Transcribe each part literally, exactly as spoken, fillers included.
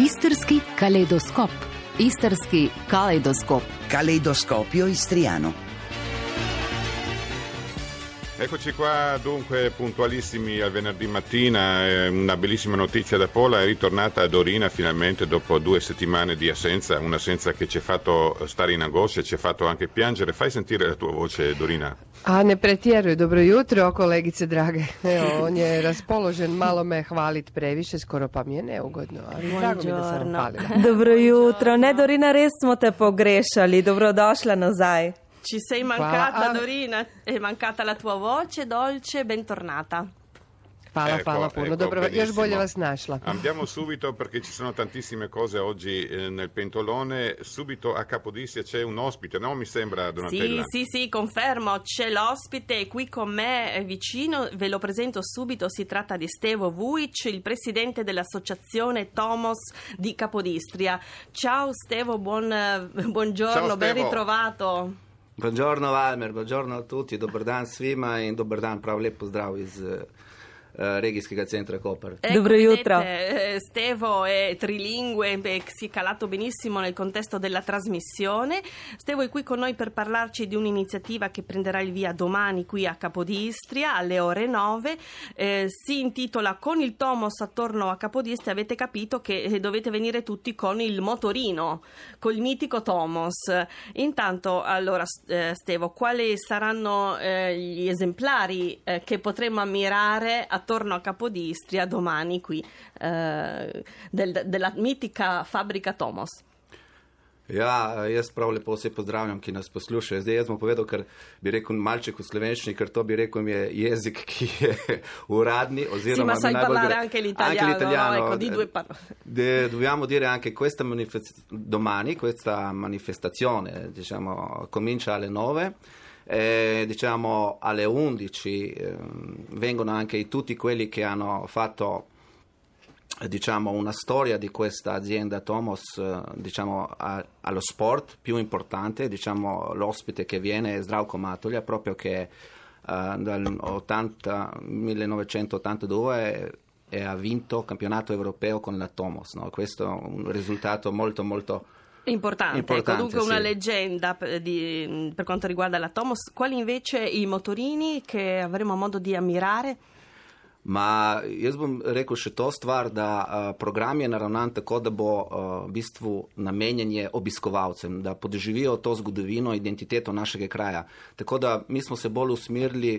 Istrski Kaleidoskop. Istrski Kaleidoskop. Caleidoscopio istriano. Eccoci qua dunque puntualissimi al venerdì mattina, eh, una bellissima notizia da Pola, è ritornata a Dorina finalmente dopo due settimane di assenza, un'assenza che ci ha fatto stare in angoscia, ci ha fatto anche piangere. Fai sentire la tua voce, Dorina. A ne pretjeruje, dobro jutro kolegice drage. Evo, on je raspoložen, malo me hvalit previše, skoro pa mi je neugodno, ali drago mi da sam palila. Dobro jutro, ne Dorina, res smo te pogrešali, dobrodošla nazaj. Ci sei mancata, qua, Dorina, è mancata la tua voce, dolce, bentornata. Pala, ecco, pala, puro, ecco, dobro, io sboglio la snasla. Andiamo subito perché ci sono tantissime cose oggi eh, nel pentolone. Subito a Capodistria c'è un ospite, no? Mi sembra, Donatella. Sì, sì, sì, confermo, c'è l'ospite qui con me vicino, ve lo presento subito, si tratta di Stevo Vujic, il presidente dell'associazione Tomos di Capodistria. Ciao Stevo, buon, buongiorno, Ciao, ben Stevo. Ritrovato. Buongiorno Valmer, buongiorno a tutti, dobar dan svima in dobar dan, prav lep pozdrav iz uh, regijskega centra Koper. Ecco, dobro jutro. Stevo è trilingue, beh, si è calato benissimo nel contesto della trasmissione. Stevo è qui con noi per parlarci di un'iniziativa che prenderà il via domani qui a Capodistria alle ore nove. Eh, si intitola Con il Tomos attorno a Capodistria. Avete capito che dovete venire tutti con il motorino, col mitico Tomos. Intanto, allora, Stevo, quali saranno eh, gli esemplari eh, che potremo ammirare attorno a Capodistria domani qui eh, del, della mitica fabrika Tomos? Ja, jaz prav lepo vse pozdravljam, ki nas poslušajo. Zdaj jaz bom povedal, ker bi rekel malček v slovenščini, ker to bi rekel mi je jezik, ki je uradni, oziroma sì, ma sai parlare anche l'italiano, anche l'italiano. No, ecco, di due parole. De, dobbiamo dire anche questa manifest- domani, questa manifestazione, diciamo, comincia alle nove. Eh, diciamo alle undici eh, vengono anche tutti quelli che hanno fatto eh, diciamo una storia di questa azienda Tomos, eh, diciamo a, allo sport più importante, diciamo l'ospite che viene è Zdravko Matulj, proprio che eh, dal millenovecentottantadue eh, ha vinto campionato europeo con la Tomos, no? Questo è un risultato molto molto importante, importante, comunque sì. Una leggenda per, di, per quanto riguarda la Tomos. Quali invece i motorini che avremo modo di ammirare? Ma jaz bom rekel še to stvar, da uh, program je naravnan tako, da bo uh, v bistvu namenjen je obiskovalcem, da podoživijo to zgodovino, identiteto našega kraja. Tako da mi smo se bolj usmerili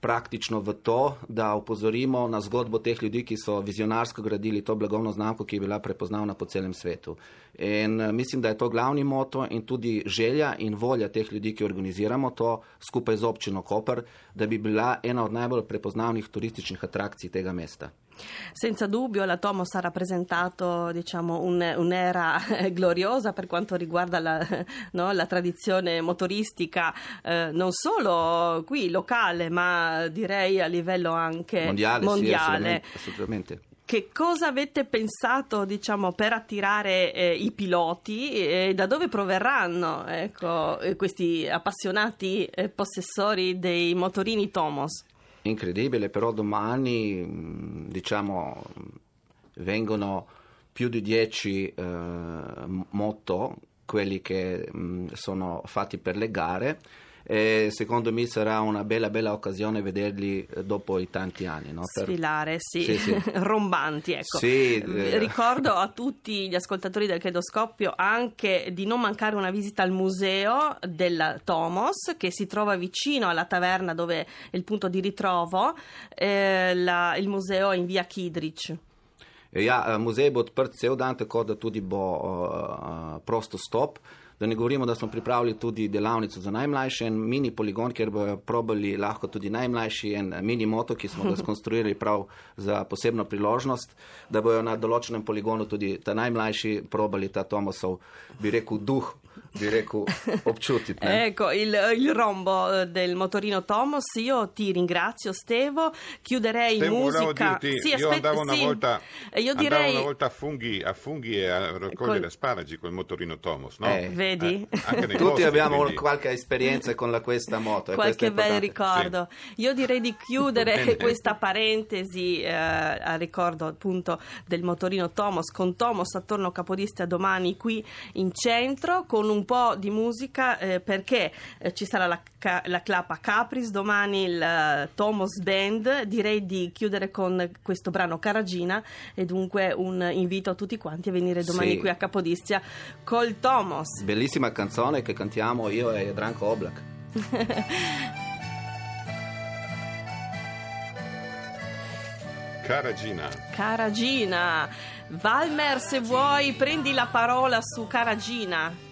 praktično v to, da opozorimo na zgodbo teh ljudi, ki so vizionarsko gradili to blagovno znamko, ki je bila prepoznavna po celem svetu. In mislim, da je to glavni moto in tudi želja in volja teh ljudi, ki organiziramo to skupaj z občino Koper, da bi bila ena od najbolj prepoznavnih turističnih atrakcij tega mesta. Senza dubbio la Tomos ha rappresentato, diciamo, un, un'era gloriosa per quanto riguarda la, no, la tradizione motoristica, eh, non solo qui locale, ma direi a livello anche mondiale. mondiale. Sì, assolutamente, assolutamente. Che cosa avete pensato, diciamo, per attirare eh, i piloti e da dove proverranno, ecco, questi appassionati eh, possessori dei motorini Tomos? Incredibile, però domani diciamo vengono più di dieci eh, moto, quelli che mh, sono fatti per le gare, e secondo me sarà una bella bella occasione vederli dopo i tanti anni, no? Per sfilare, sì, sì, sì. Rombanti, ecco, sì. Ricordo a tutti gli ascoltatori del Kaleidoskopio anche di non mancare una visita al museo del Tomos, che si trova vicino alla taverna dove è il punto di ritrovo, eh, la, il museo in via Kidrič. Ja, muzej bo odprt cel dan, tako da tudi bo uh, prostostop. Da ne govorimo, da smo pripravili tudi delavnico za najmlajše, en mini poligon, kjer bojo probali lahko tudi najmlajši, en mini moto, ki smo ga skonstruirali prav za posebno priložnost, da bojo na določenem poligonu tudi ta najmlajši probali ta Tomosov, bi rekel, duh bi rekel, občutiti. Ne? Ecco, il, il rombo del motorino Tomos. Io ti ringrazio, Stevo. Chiuderei Stevo, musica. Dirti, sì, aspetta, io andavo una sì. volta, io direi... andavo una volta a funghi, a funghi e a raccogliere Col... asparagi col motorino Tomos, no? Eh, vedi? Eh, anche nei Tutti posti, abbiamo quindi. qualche esperienza con la, questa moto. Qualche e bel ricordo. Sì. Io direi di chiudere questa parentesi eh, a ricordo appunto del motorino Tomos con Tomos attorno Capodistria domani qui in centro con un po' di musica eh, perché eh, ci sarà la, ca- la Clapa Capris, domani il uh, Tomos Band. Direi di chiudere con questo brano Caragina e dunque un invito a tutti quanti a venire domani sì. qui a Capodistria col Tomos. Bellissima canzone che cantiamo io e Dranko Oblak. Caragina. Caragina. Valmer, se vuoi, prendi la parola su Caragina.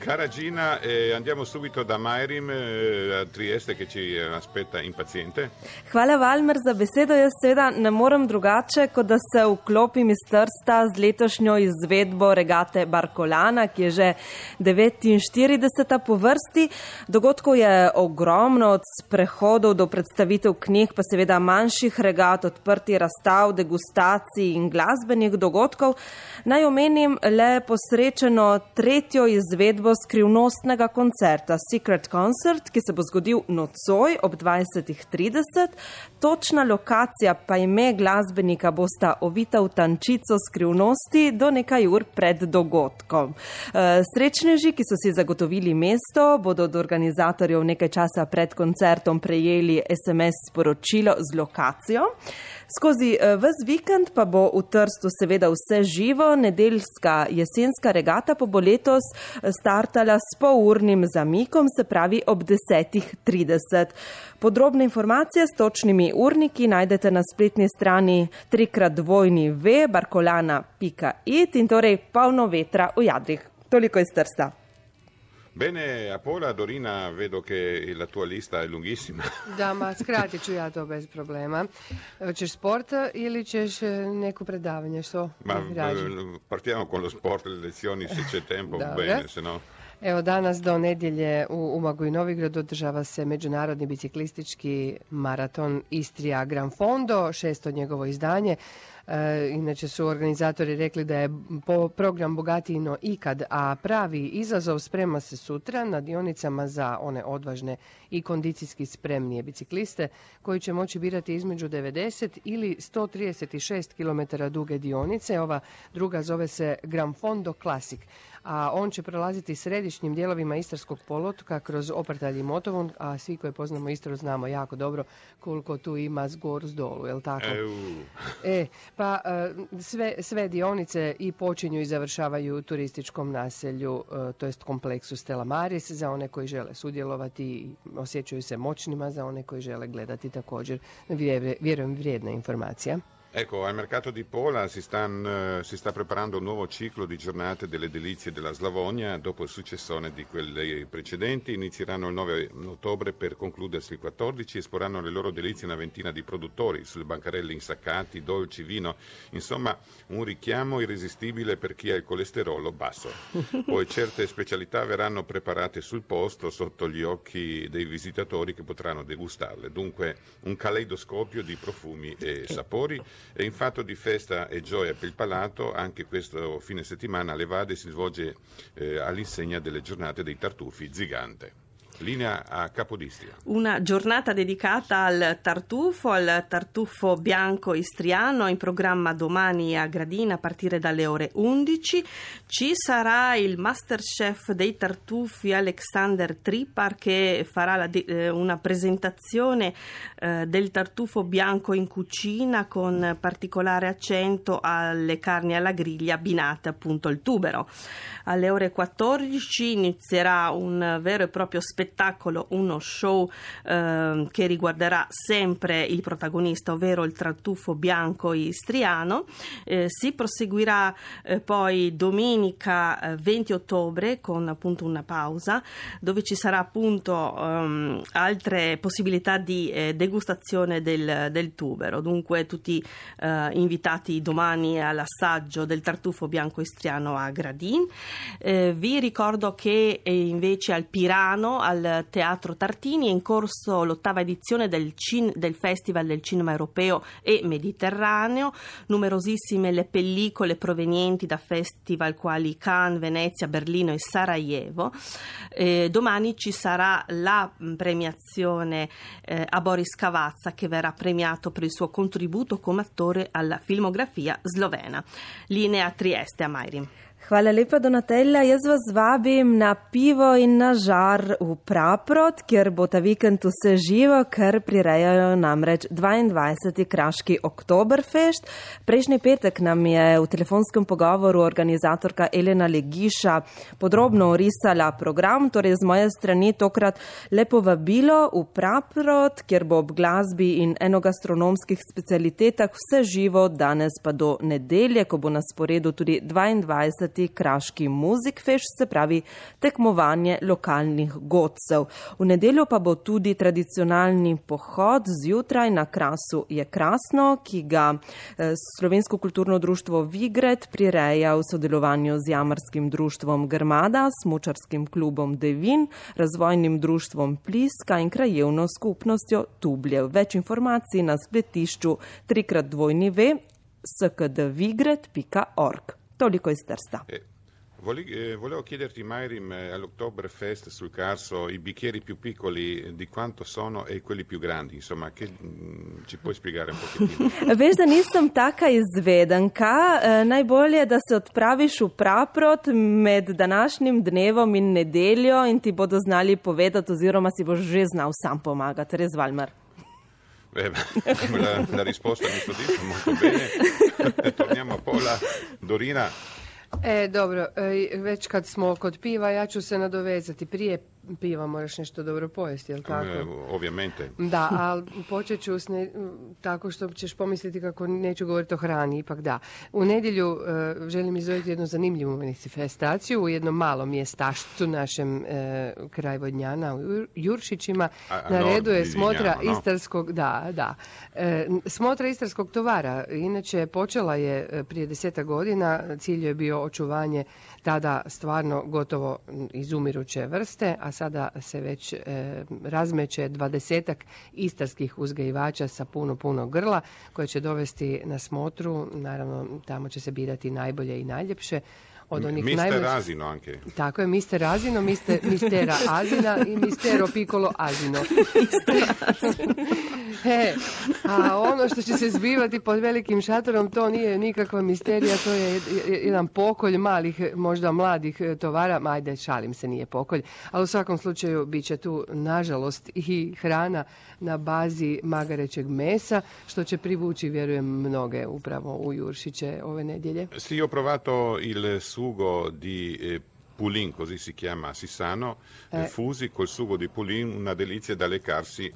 Caragina, eh, andiamo subito da Majrim eh, a Trieste che ci aspetta impaziente. Hvala Valmer za besedo. Jaz seveda ne morem drugače, kot da se vklopim iz Trsta z letošnjo izvedbo regate Barkolana, ki je že devetinštirideseta po vrsti. Dogodkov je ogromno, od prehodov do predstavitev knjig, pa seveda manjših regat, odprti razstav, degustacij in glasbenih dogodkov. Naj omenim le posrečeno tretjo izvedbo skrivnostnega koncerta Secret Concert, ki se bo zgodil nocoj ob dvajset trideset. Točna lokacija pa ime glasbenika bosta ovita v tančico skrivnosti do nekaj ur pred dogodkom. Srečneži, ki so si zagotovili mesto, bodo od organizatorjev nekaj časa pred koncertom prejeli S M S sporočilo z lokacijo. Skozi ves vikend pa bo v Trstu seveda vse živo, nedeljska jesenska regata pa bo letos startala s polurnim zamikom, se pravi ob deset trideset. Podrobne informacije s točnimi urniki najdete na spletni strani trikrat dvojni v barkolana pika it in torej polno vetra v jadrih. Toliko iz Trsta. Bene, Apola, Dorina, vedo che la tua lista è lunghissima. Da, ma skratit ću ja to bez problema. Ćeš sport ili ćeš neko predavanje, što? Ma, partiamo con lo sport, le lezioni se c'è tempo, bene, se no... Evo, danas do nedjelje u Umagu i Novigradu održava se međunarodni biciklistički maraton Istria Gran Fondo, šesto njegovo izdanje. E, inače su organizatori rekli da je po program bogatiji no ikad, a pravi izazov sprema se sutra na dionicama za one odvažne i kondicijski spremnije bicikliste koji će moći birati između devedeset ili sto trideset šest kilometara duge dionice. Ova druga zove se Gran Fondo Classic, a on će prolaziti središnjim dijelovima Istarskog poluotoka kroz Oprtalj i Motovun, a svi koji poznamo Istru znamo jako dobro koliko tu ima zgor s dolu, je li tako? E, pa sve, sve dionice i počinju i završavaju u turističkom naselju, to jest kompleksu Stella Maris, za one koji žele sudjelovati i osjećaju se moćnima, za one koji žele gledati također, vjerujem, vrijedna informacija. Ecco, al mercato di Pola si, stan, si sta preparando un nuovo ciclo di giornate delle delizie della Slavonia. Dopo il successone di quelle precedenti, inizieranno il nove ottobre per concludersi il quattordici. Esporranno le loro delizie una ventina di produttori sulle bancarelle insaccati, dolci, vino. Insomma, un richiamo irresistibile per chi ha il colesterolo basso. Poi certe specialità verranno preparate sul posto, sotto gli occhi dei visitatori che potranno degustarle. Dunque, un caleidoscopio di profumi e sapori. E in fatto di festa e gioia per il palato, anche questo fine settimana alle Vade si svolge eh, all'insegna delle giornate dei tartufi Zigante. Linea a Capodistria. Una giornata dedicata al tartufo, al tartufo bianco istriano, in programma domani a Gradina a partire dalle ore undici. Ci sarà il masterchef dei tartufi Alexander Tripar che farà la de- una presentazione eh, del tartufo bianco in cucina con particolare accento alle carni alla griglia abbinate appunto al tubero. Alle ore quattordici inizierà un vero e proprio spettacolo spettacolo, uno show eh, che riguarderà sempre il protagonista, ovvero il tartufo bianco istriano. Eh, si proseguirà eh, poi domenica eh, venti ottobre con appunto una pausa, dove ci sarà appunto ehm, altre possibilità di eh, degustazione del, del tubero. Dunque tutti eh, invitati domani all'assaggio del tartufo bianco istriano a Gradin. Eh, vi ricordo che invece al Pirano, al Teatro Tartini, è in corso l'ottava edizione del, cin- del Festival del Cinema Europeo e Mediterraneo. Numerosissime le pellicole provenienti da festival quali Cannes, Venezia, Berlino e Sarajevo. Eh, domani ci sarà la premiazione eh, a Boris Cavazza, che verrà premiato per il suo contributo come attore alla filmografija slovena. Linea Trieste, a Majrin. Hvala lepa, Donatella. Jaz vas vabim na pivo in na žar v Praprot, kjer bo ta vikend vse živo, ker prirejajo namreč dvaindvajseti kraški Oktoberfest. Prejšnji petek nam je v telefonskem pogovoru organizatorka Elena Legiša podrobno orisala program, torej z moje strani tokrat lepo vabilo v Praprot, kjer bo ob glasbi in enogastronomskih specialitetah vse živo, danes pa do nedelje, ko bo na sporedu tudi dvaindvajseti kraški Music Fest, se pravi tekmovanje lokalnih godcev. V nedeljo pa bo tudi tradicionalni pohod zjutraj na Krasu je krasno, ki ga Slovensko kulturno društvo Vigret prireja v sodelovanju z jamarskim društvom Grmada, smučarskim klubom Devin, razvojnim društvom Pliska in krajevno skupnostjo Tublje. Več informacij na spletišču w w w punto s k d vigret punto org. Toliko iz Trsta. Eh, eh, volevo chiederti, Mayrim, eh, all'Oktoberfest sul Carso i bicchieri più piccoli di quanto sono e quelli più grandi, insomma, che mh, ci puoi spiegare un pochettino? Veš, da nisem taka izvedenka, eh, najbolje je, da se odpraviš v Praprot med današnjim dnevom in nedeljo in ti bodo znali povedati oziroma si boš že znal sam pomagati, res, Valmar? Eh, la, la risposta mi soddisfa molto bene. Torniamo a Pola. Dorina. E, dobro, već kad smo kod piva, ja ću se nadovezati. Prije piva moraš nešto dobro pojesti, jel tako? E, ovviamente. Da, ali počet ću ne, tako što ćeš pomisliti kako neću govoriti o hrani, ipak da. U nedjelju e, želim izvojiti jednu zanimljivu manifestaciju u jednom malom mjestašcu našem e, kraj Vodnjana, u Juršićima. A, a, na redu je smotra no. istarskog, da, da. E, smotra istarskog tovara. Inače, počela je prije deseta godina, cilj je bio očuvanje tada stvarno gotovo izumiruće vrste, a sada se već e, razmeće dvadesetak istarskih uzgajivača sa puno, puno grla koje će dovesti na smotru. Naravno, tamo će se birati najbolje i najljepše. Od onih mister najbolj... Azino anche. Tako je, mister Azino, mister, mistera Azina i mistero Piccolo Azino. E, a ono što će se zbivati pod velikim šatorom, to nije nikakva misterija, to je jedan pokolj malih, možda mladih tovara. Ajde, šalim se, nije pokolj. Ali u svakom slučaju bit će tu, nažalost, i hrana na bazi magarećeg mesa, što će privući, vjerujem, mnoge upravo u Juršiće ove nedjelje. Si ho provato il sugo di eh, Pulin, così si chiama, Sisano, eh. fusi col sugo di Pulin, una delizia da leccarsi.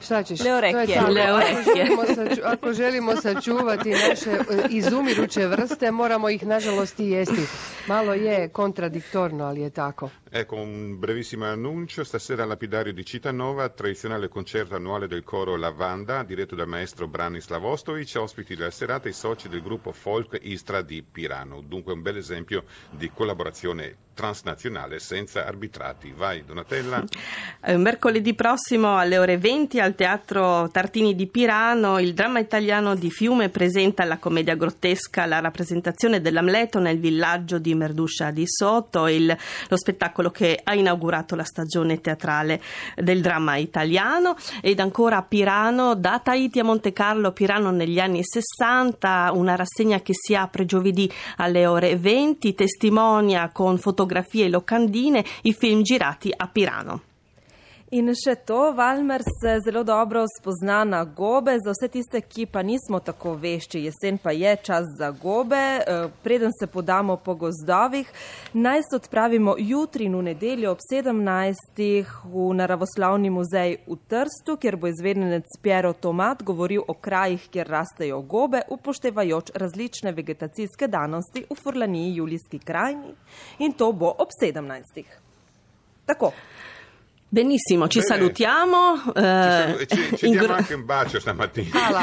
Šta ćeš? Le orekje. Le orekje. Ako, želimo, ako želimo sačuvati naše izumiruće vrste, moramo ih nažalost i jesti. Malo je kontradiktorno, ali je tako. Ecco, un brevissimo annuncio. Stasera al lapidario di Cittanova, tradizionale concerto annuale del coro Lavanda, diretto dal maestro Brani Slavostović, ospiti della serata i soci del gruppo Folk Istra di Pirano. Dunque un bel esempio di collaborazione transnazionale senza arbitrati. Vai, Donatella. Mercoledì prossimo alle ore venti al Teatro Tartini di Pirano il Dramma Italiano di Fiume presenta la commedia grottesca, la rappresentazione dell'Amleto nel villaggio di Merduscia di Soto, il, lo spettacolo che ha inaugurato la stagione teatrale del dramma italiano. Ed ancora a Pirano, da Tahiti a Monte Carlo, Pirano negli anni sessanta, una rassegna che si apre giovedì alle ore venti, testimonia con fotografie e locandine i film girati a Pirano. In še to, Valmer se zelo dobro spozna na gobe, za vse tiste, ki pa nismo tako vešči, jesen pa je čas za gobe, preden se podamo po gozdovih. Naj se odpravimo jutri in v nedeljo ob sedemnajstih v Naravoslavni muzej v Trstu, kjer bo izvedenec Piero Tomat govoril o krajih, kjer rastejo gobe, upoštevajoč različne vegetacijske danosti v Furlaniji, Julijski krajini, in to bo ob sedemnajstih. Tako. Benissimo, ci Bene. salutiamo. Ci, salu- ci, ci diamo gro- anche un bacio stamattina. Ah,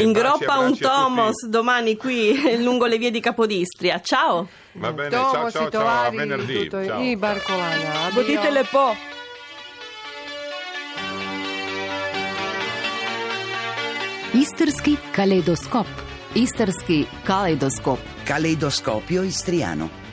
in groppa un Tomos domani qui lungo le vie di Capodistria. Ciao. Va bene, Tomo, ciao, ciao, ciao, a venerdì. Ciao. I Barkolana. Goditele po'. Istrski Kaleidoskop. Istrski Kaleidoskop. Kaleidoskopio istriano.